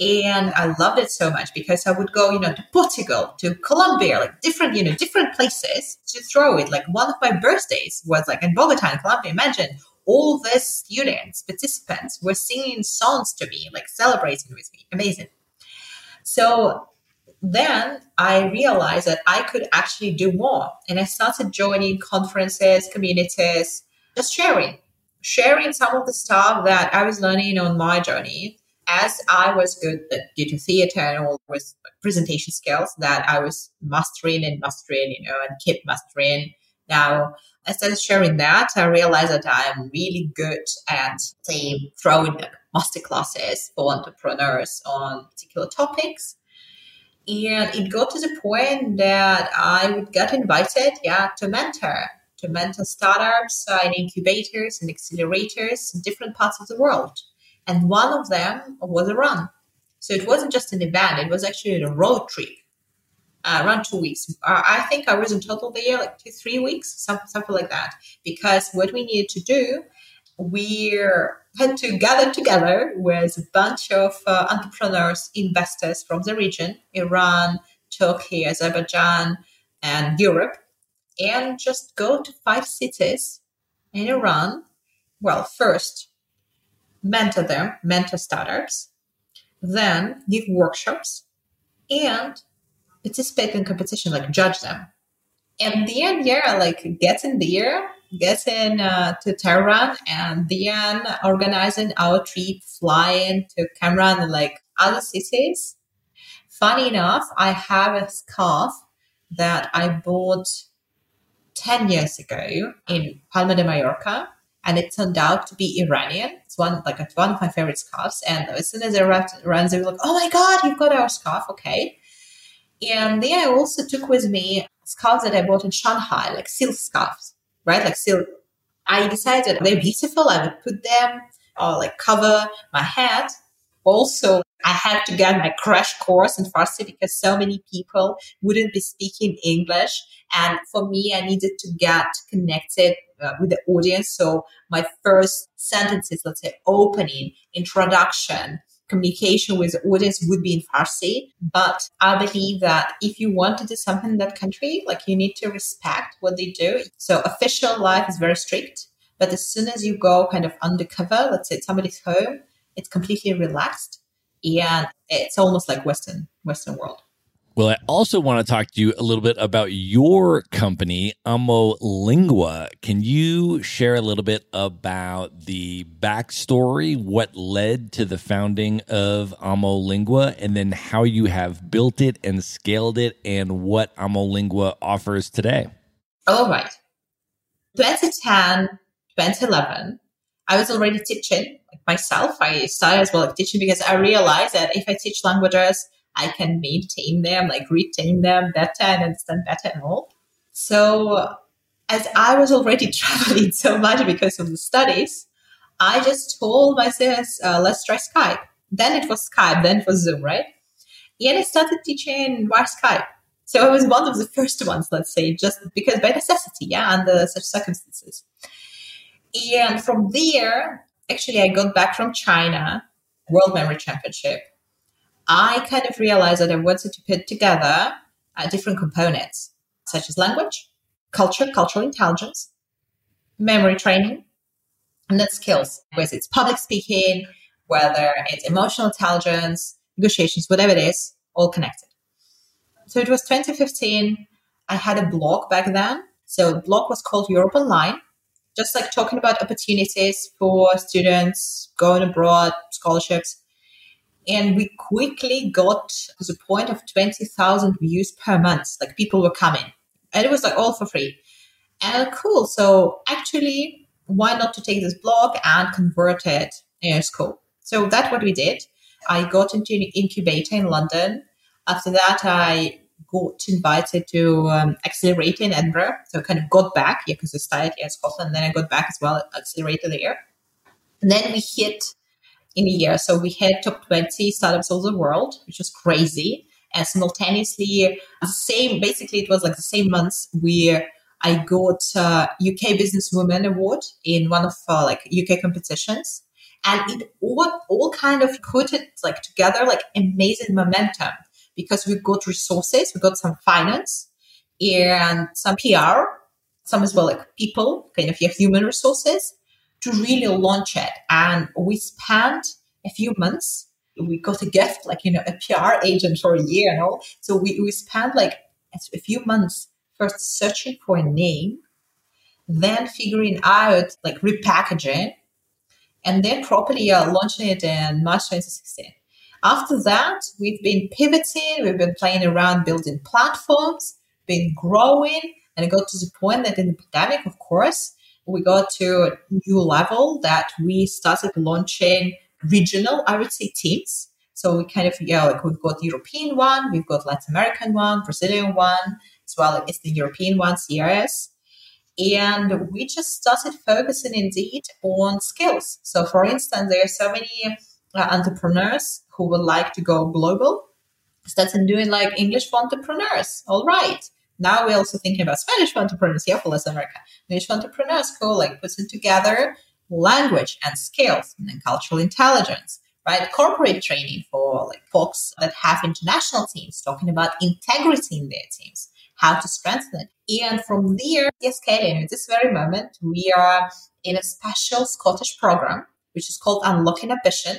and I loved it so much because I would go, you know, to Portugal, to Colombia, like different, you know, different places to throw it. Like one of my birthdays was like in Bogota, in Colombia. Imagine all the students, participants were singing songs to me, like celebrating with me. Amazing. So then I realized that I could actually do more. And I started joining conferences, communities, just sharing, sharing some of the stuff that I was learning on my journey as I was good due to theater and all with presentation skills that I was mastering and mastering, you know, and keep mastering. Now, I started sharing that. I realized that I'm really good at, say, throwing masterclasses for entrepreneurs on particular topics. And it got to the point that I would get invited, yeah, to mentor, to mentor startups and incubators and accelerators in different parts of the world. And one of them was Iran. So it wasn't just an event. It was actually a road trip, uh, around two weeks. I think I was in total there like two, three weeks, something, something like that. Because what we needed to do, we had to gather together with a bunch of uh, entrepreneurs, investors from the region, Iran, Turkey, Azerbaijan, and Europe, and just go to five cities in Iran. Well, first, mentor them, mentor startups, then give workshops, and participate in competition, like judge them. And then, yeah, like get in there, getting uh, to Tehran, and then organizing our trip, flying to Cameron and like other cities. Funny enough, I have a scarf that I bought ten years ago in Palma de Mallorca, and it turned out to be Iranian. It's one like it's one of my favorite scarves. And as soon as I arrived in Iran, they were like, "Oh my God, you've got our scarf, okay." And then I also took with me scarves that I bought in Shanghai, like silk scarves. Right, like silk. I decided they're beautiful. I would put them or like cover my head. Also, I had to get my crash course in Farsi because so many people wouldn't be speaking English. And for me, I needed to get connected uh, with the audience. So my first sentences, let's say opening, introduction, communication with the audience would be in Farsi. But I believe that if you want to do something in that country, like you need to respect what they do. So official life is very strict. But as soon as you go kind of undercover, let's say at somebody's home, it's completely relaxed. And it's almost like Western, Western world. Well, I also want to talk to you a little bit about your company, AmoLingua. Can you share a little bit about the backstory, what led to the founding of AmoLingua, and then how you have built it and scaled it and what AmoLingua offers today? All right. twenty ten, twenty eleven, I was already teaching myself. I started as well like teaching because I realized that if I teach languages, I can maintain them, like retain them better and understand better and all. So as I was already traveling so much because of the studies, I just told myself, uh, let's try Skype. Then it was Skype, then it was Zoom, right? And I started teaching via Skype. So I was one of the first ones, let's say, just because by necessity, yeah, under such circumstances. And from there, actually I got back from China, World Memory Championship. I kind of realized that I wanted to put together uh, different components, such as language, culture, cultural intelligence, memory training, and then skills, whether it's public speaking, whether it's emotional intelligence, negotiations, whatever it is, all connected. So it was twenty fifteen. I had a blog back then. So the blog was called Europe Online, just like talking about opportunities for students, going abroad, scholarships. And we quickly got to the point of twenty thousand views per month. Like people were coming. And it was like all for free. And cool. So actually, why not to take this blog and convert it in school? So that's what we did. I got into an incubator in London. After that, I got invited to um, Accelerator in Edinburgh. So I kind of got back, yeah, because I started here in Scotland. And then I got back as well at Accelerator there. And then we hit in a year. So we had top twenty startups all over the world, which was crazy. And simultaneously, the same, basically, it was like the same months where I got uh, U K Businesswoman Award in one of uh, like U K competitions, and it all, all kind of put it like together, like amazing momentum, because we got resources, we got some finance and some P R, some as well like people, kind of your human resources to really launch it. And we spent a few months. We got a gift, like, you know, a P R agent for a year and all. So we, we spent like a few months first searching for a name, then figuring out like repackaging, and then properly uh, launching it in March twenty sixteen. After that, we've been pivoting, we've been playing around, building platforms, been growing, and it got to the point that in the pandemic, of course, we got to a new level that we started launching regional, I would say, teams. So we kind of, yeah, like we've got European one, we've got Latin American one, Brazilian one, as well as the European one, C R S. And we just started focusing indeed on skills. So for instance, there are so many uh, entrepreneurs who would like to go global. Started doing like English for entrepreneurs. All right. Now we're also thinking about Spanish for entrepreneurs here for Latin America. Spanish for entrepreneurs who like puts it together language and skills and then cultural intelligence, right? Corporate training for like folks that have international teams, talking about integrity in their teams, how to strengthen it. And from there, yes, Kaylin, at this very moment, we are in a special Scottish program, which is called Unlocking Ambition.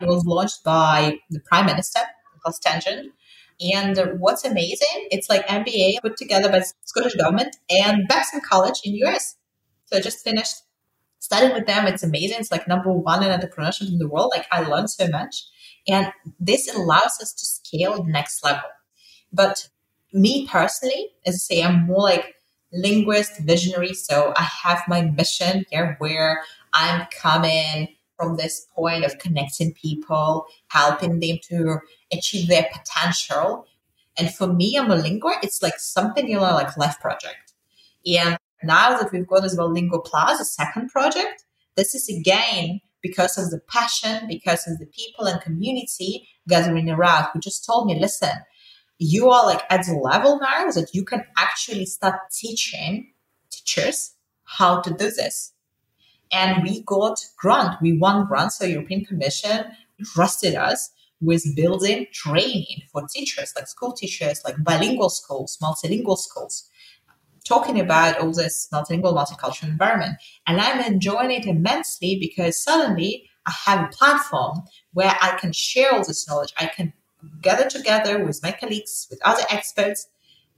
It was launched by the Prime Minister, Nicola Sturgeon. And what's amazing, it's like M B A put together by the Scottish government and Babson College in U S. So I just finished studying with them. It's amazing. It's like number one in entrepreneurship in the world. Like I learned so much. And this allows us to scale the next level. But me personally, as I say, I'm more like linguist, visionary. So I have my mission here where I'm coming from this point of connecting people, helping them to achieve their potential. And for me, AmoLingua, it's like something, you know, like life project. And now that we've got as well Lingo Plus, a second project, this is again because of the passion, because of the people and community gathering around who just told me, listen, you are like at the level now that you can actually start teaching teachers how to do this. And we got grant. We won grant. So European Commission trusted us with building training for teachers, like school teachers, like bilingual schools, multilingual schools, talking about all this multilingual, multicultural environment. And I'm enjoying it immensely because suddenly I have a platform where I can share all this knowledge. I can gather together with my colleagues, with other experts,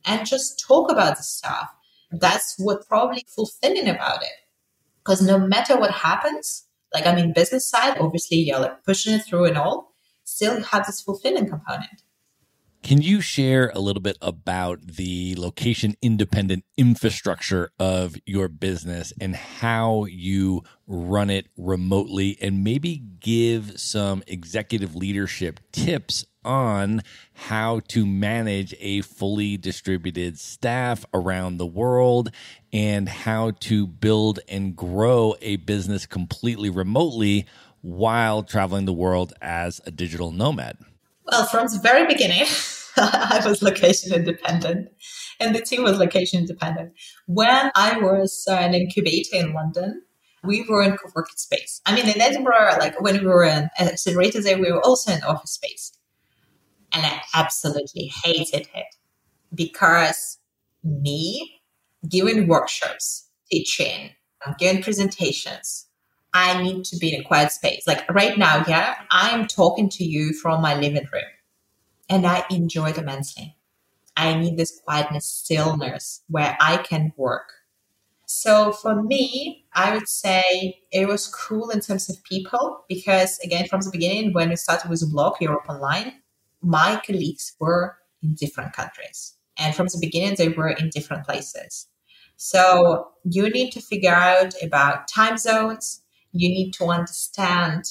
and just talk about this stuff. That's what probably fulfilling about it. Because no matter what happens, like I mean, business side, obviously you're like pushing it through and all, still have this fulfilling component. Can you share a little bit about the location-independent infrastructure of your business and how you run it remotely, and maybe give some executive leadership tips on how to manage a fully distributed staff around the world and how to build and grow a business completely remotely while traveling the world as a digital nomad? Well, from the very beginning, I was location independent and the team was location independent. When I was an incubator in London, we were in co-working space. I mean, in Edinburgh, like when we were in Accelerator Day, we were also in office space. And I absolutely hated it because me, giving workshops, teaching, giving presentations, I need to be in a quiet space. Like right now, yeah, I'm talking to you from my living room and I enjoy it immensely. I need this quietness, stillness where I can work. So for me, I would say it was cool in terms of people because, again, from the beginning, when we started with the blog, Europe Online, my colleagues were in different countries. And from the beginning, they were in different places. So you need to figure out about time zones. You need to understand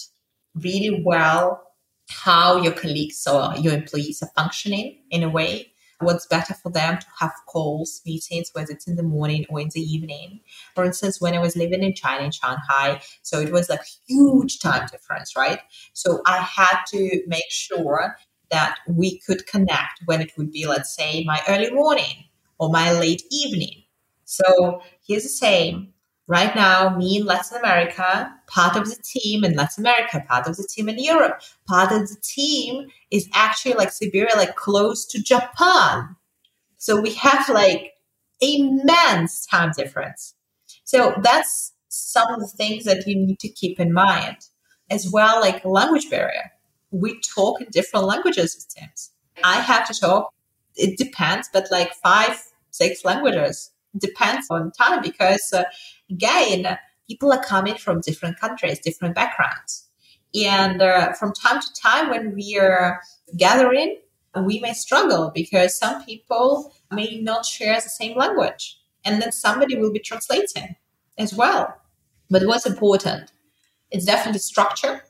really well how your colleagues or your employees are functioning in a way. What's better for them to have calls, meetings, whether it's in the morning or in the evening. For instance, when I was living in China, in Shanghai, so it was like huge time difference, right? So I had to make sure that we could connect when it would be, let's say, my early morning or my late evening. So here's the same. Right now, me in Latin America, part of the team in Latin America, part of the team in Europe, part of the team is actually like Siberia, like close to Japan. So we have like immense time difference. So that's some of the things that you need to keep in mind as well, like language barrier. We talk in different languages with teams. I have to talk, it depends, but like five, six languages. Depends on time because, uh, again, people are coming from different countries, different backgrounds. And uh, from time to time when we are gathering, we may struggle because some people may not share the same language. And then somebody will be translating as well. But what's important is definitely structure.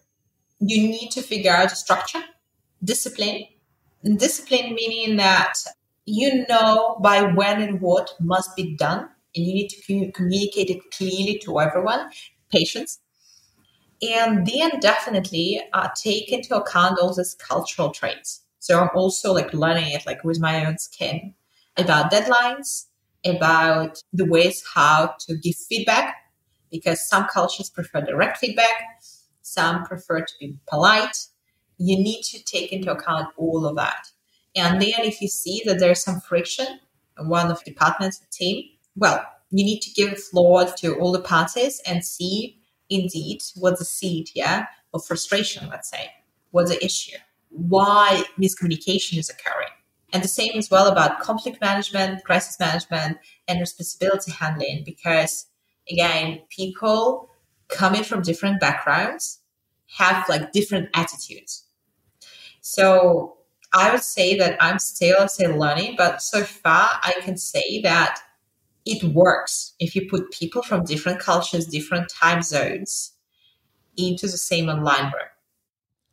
You need to figure out a structure, discipline. And discipline meaning that you know by when and what must be done, and you need to communicate it clearly to everyone, patience. And then definitely uh, take into account all these cultural traits. So I'm also like learning it like with my own skin about deadlines, about the ways how to give feedback, because some cultures prefer direct feedback, some prefer to be polite. You need to take into account all of that. And then if you see that there's some friction in one of the departments, the team, well, you need to give floor to all the parties and see indeed what's the seed, yeah, of frustration, let's say, what's the issue, why miscommunication is occurring. And the same as well about conflict management, crisis management, and responsibility handling, because, again, people coming from different backgrounds have like different attitudes. So I would say that I'm still, still learning, but so far I can say that it works if you put people from different cultures, different time zones into the same online room.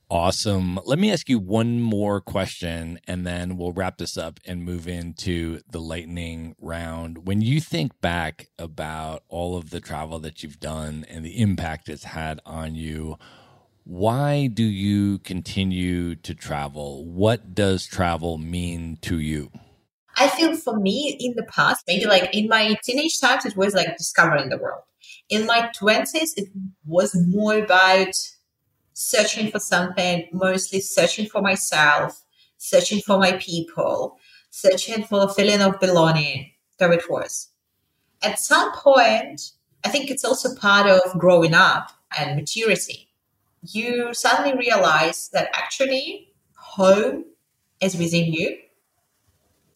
Awesome. Let me ask you one more question and then we'll wrap this up and move into the lightning round. When you think back about all of the travel that you've done and the impact it's had on you, why do you continue to travel? What does travel mean to you? I feel for me in the past, maybe like in my teenage times, it was like discovering the world. In my twenties, it was more about searching for something, mostly searching for myself, searching for my people, searching for a feeling of belonging, there it was. At some point, I think it's also part of growing up and maturity. You suddenly realize that actually home is within you.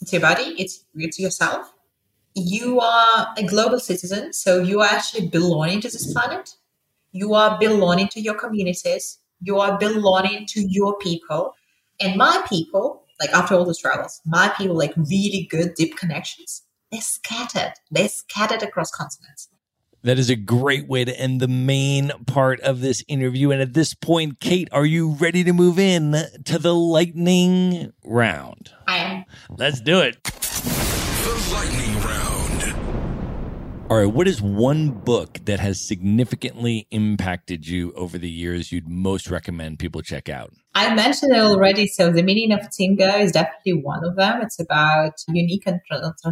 It's your body. It's, it's yourself. You are a global citizen, so you are actually belonging to this planet. You are belonging to your communities. You are belonging to your people. And my people, like after all the travels, my people, like really good, deep connections, they're scattered. They're scattered across continents. That is a great way to end the main part of this interview. And at this point, Kate, are you ready to move in to the lightning round? I am. Let's do it. The lightning round. All right. What is one book that has significantly impacted you over the years you'd most recommend people check out? I mentioned it already. So The Meaning of Tingo is definitely one of them. It's about unique and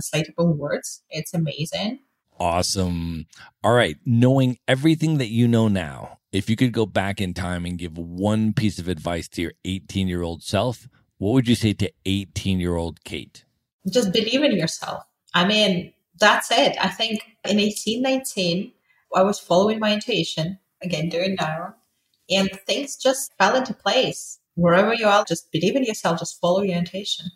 translatable words. It's amazing. awesome. All right. Knowing everything that you know now, if you could go back in time and give one piece of advice to your eighteen-year-old self, what would you say to eighteen-year-old Kate? Just believe in yourself. I mean, that's it. I think in eighteen, nineteen, I was following my intuition, again, doing narrow, and things just fell into place. Wherever you are, just believe in yourself, just follow your intuition.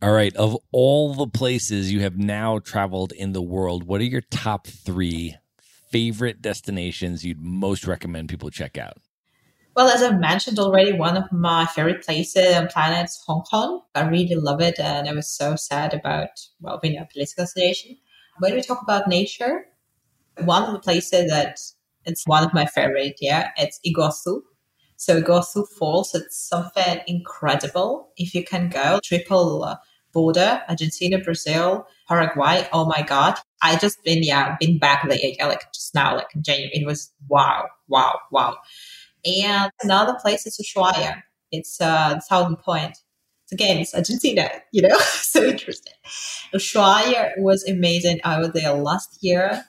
All right. Of all the places you have now traveled in the world, what are your top three favorite destinations you'd most recommend people check out? Well, as I've mentioned already, one of my favorite places on planet is Hong Kong. I really love it. And I was so sad about, well, we know, political situation. When we talk about nature, one of the places that it's one of my favorite, yeah, it's Iguazu. So Iguazu Falls, it's something incredible. If you can go, triple border, Argentina, Brazil, Paraguay, oh my God. I just been, yeah, been back there, yeah, like just now, like in January. It was wow, wow, wow. And another place is Ushuaia. It's uh, Thousand Point. It's, again, it's Argentina, you know, so interesting. Ushuaia was amazing. I was there last year.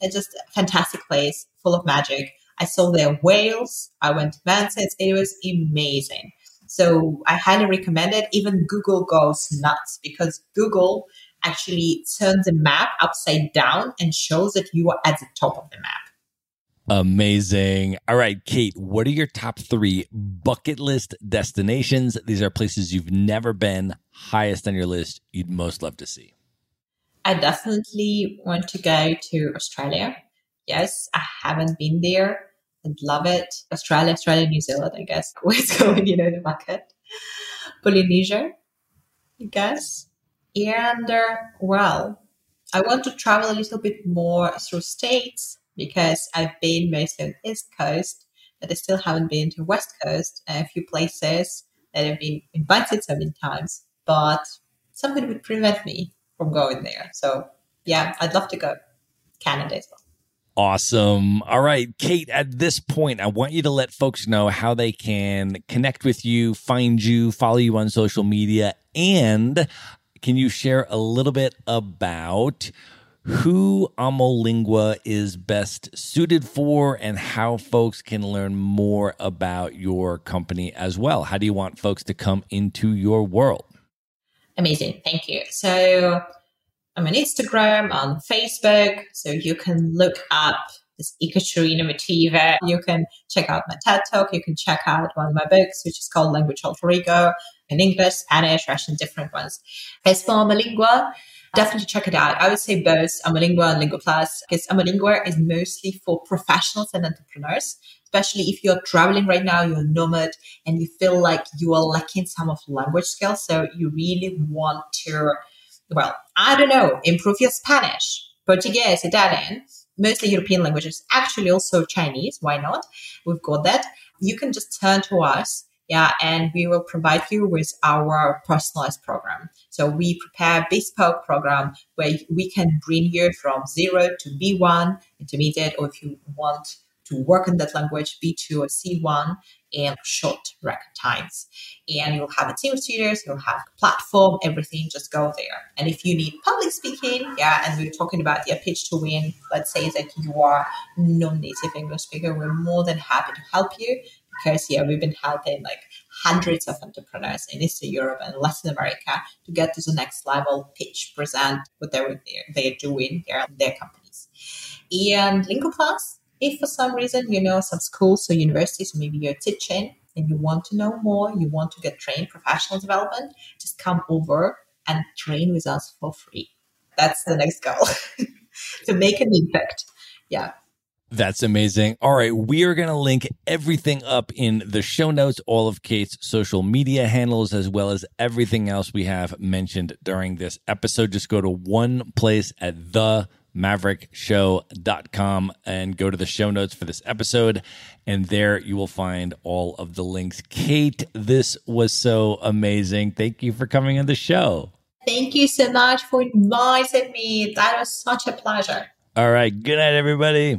It's just a fantastic place, full of magic. I saw their whales. I went to mountains. It was amazing. So I highly recommend it. Even Google goes nuts because Google actually turns the map upside down and shows that you are at the top of the map. Amazing. All right, Kate, what are your top three bucket list destinations? These are places you've never been, highest on your list you'd most love to see. I definitely want to go to Australia. Yes, I haven't been there. I'd love it. Australia, Australia, New Zealand, I guess. Always going, you know, the bucket. Polynesia, I guess. And, uh, well, I want to travel a little bit more through states because I've been mostly on the East Coast, but I still haven't been to West Coast. A few places that I've been invited so many times, but something would prevent me from going there. So, yeah, I'd love to go. Canada as well. Awesome. All right, Kate, at this point, I want you to let folks know how they can connect with you, find you, follow you on social media. And can you share a little bit about who AmoLingua is best suited for and how folks can learn more about your company as well? How do you want folks to come into your world? Amazing. Thank you. So I'm on Instagram, on Facebook, so you can look up this Ekaterina Matveeva. You can check out my TED Talk. You can check out one of my books, which is called Language Alter Ego, in English, Spanish, Russian, different ones. As for AmoLingua, definitely check it out. I would say both AmoLingua and Lingo Plus, because AmoLingua is mostly for professionals and entrepreneurs, especially if you're traveling right now, you're a nomad, and you feel like you are lacking some of language skills, so you really want to... well, I don't know, improve your Spanish, Portuguese, Italian, mostly European languages, actually also Chinese. Why not? We've got that. You can just turn to us, yeah, and we will provide you with our personalized program. So we prepare bespoke program where we can bring you from zero to B one, intermediate, or if you want to work in that language, B two or C one, and short record times. And you'll have a team of tutors, you'll have a platform, everything, just go there. And if you need public speaking, yeah, and we're talking about your pitch to win, let's say that you are non-native English speaker, we're more than happy to help you because, yeah, we've been helping like hundreds of entrepreneurs in Eastern Europe and Latin America to get to the next level, pitch, present, whatever they're, they're doing, their, their companies. And Lingo Plus, if for some reason, you know, some schools or universities, maybe you're teaching and you want to know more, you want to get trained, professional development, just come over and train with us for free. That's the next goal, to make an impact. Yeah. That's amazing. All right. We are going to link everything up in the show notes, all of Kate's social media handles, as well as everything else we have mentioned during this episode. Just go to one place at the maverick show dot com and go to the show notes for this episode. And there you will find all of the links. Kate, this was so amazing. Thank you for coming on the show. Thank you so much for inviting me. That was such a pleasure. All right. Good night, everybody.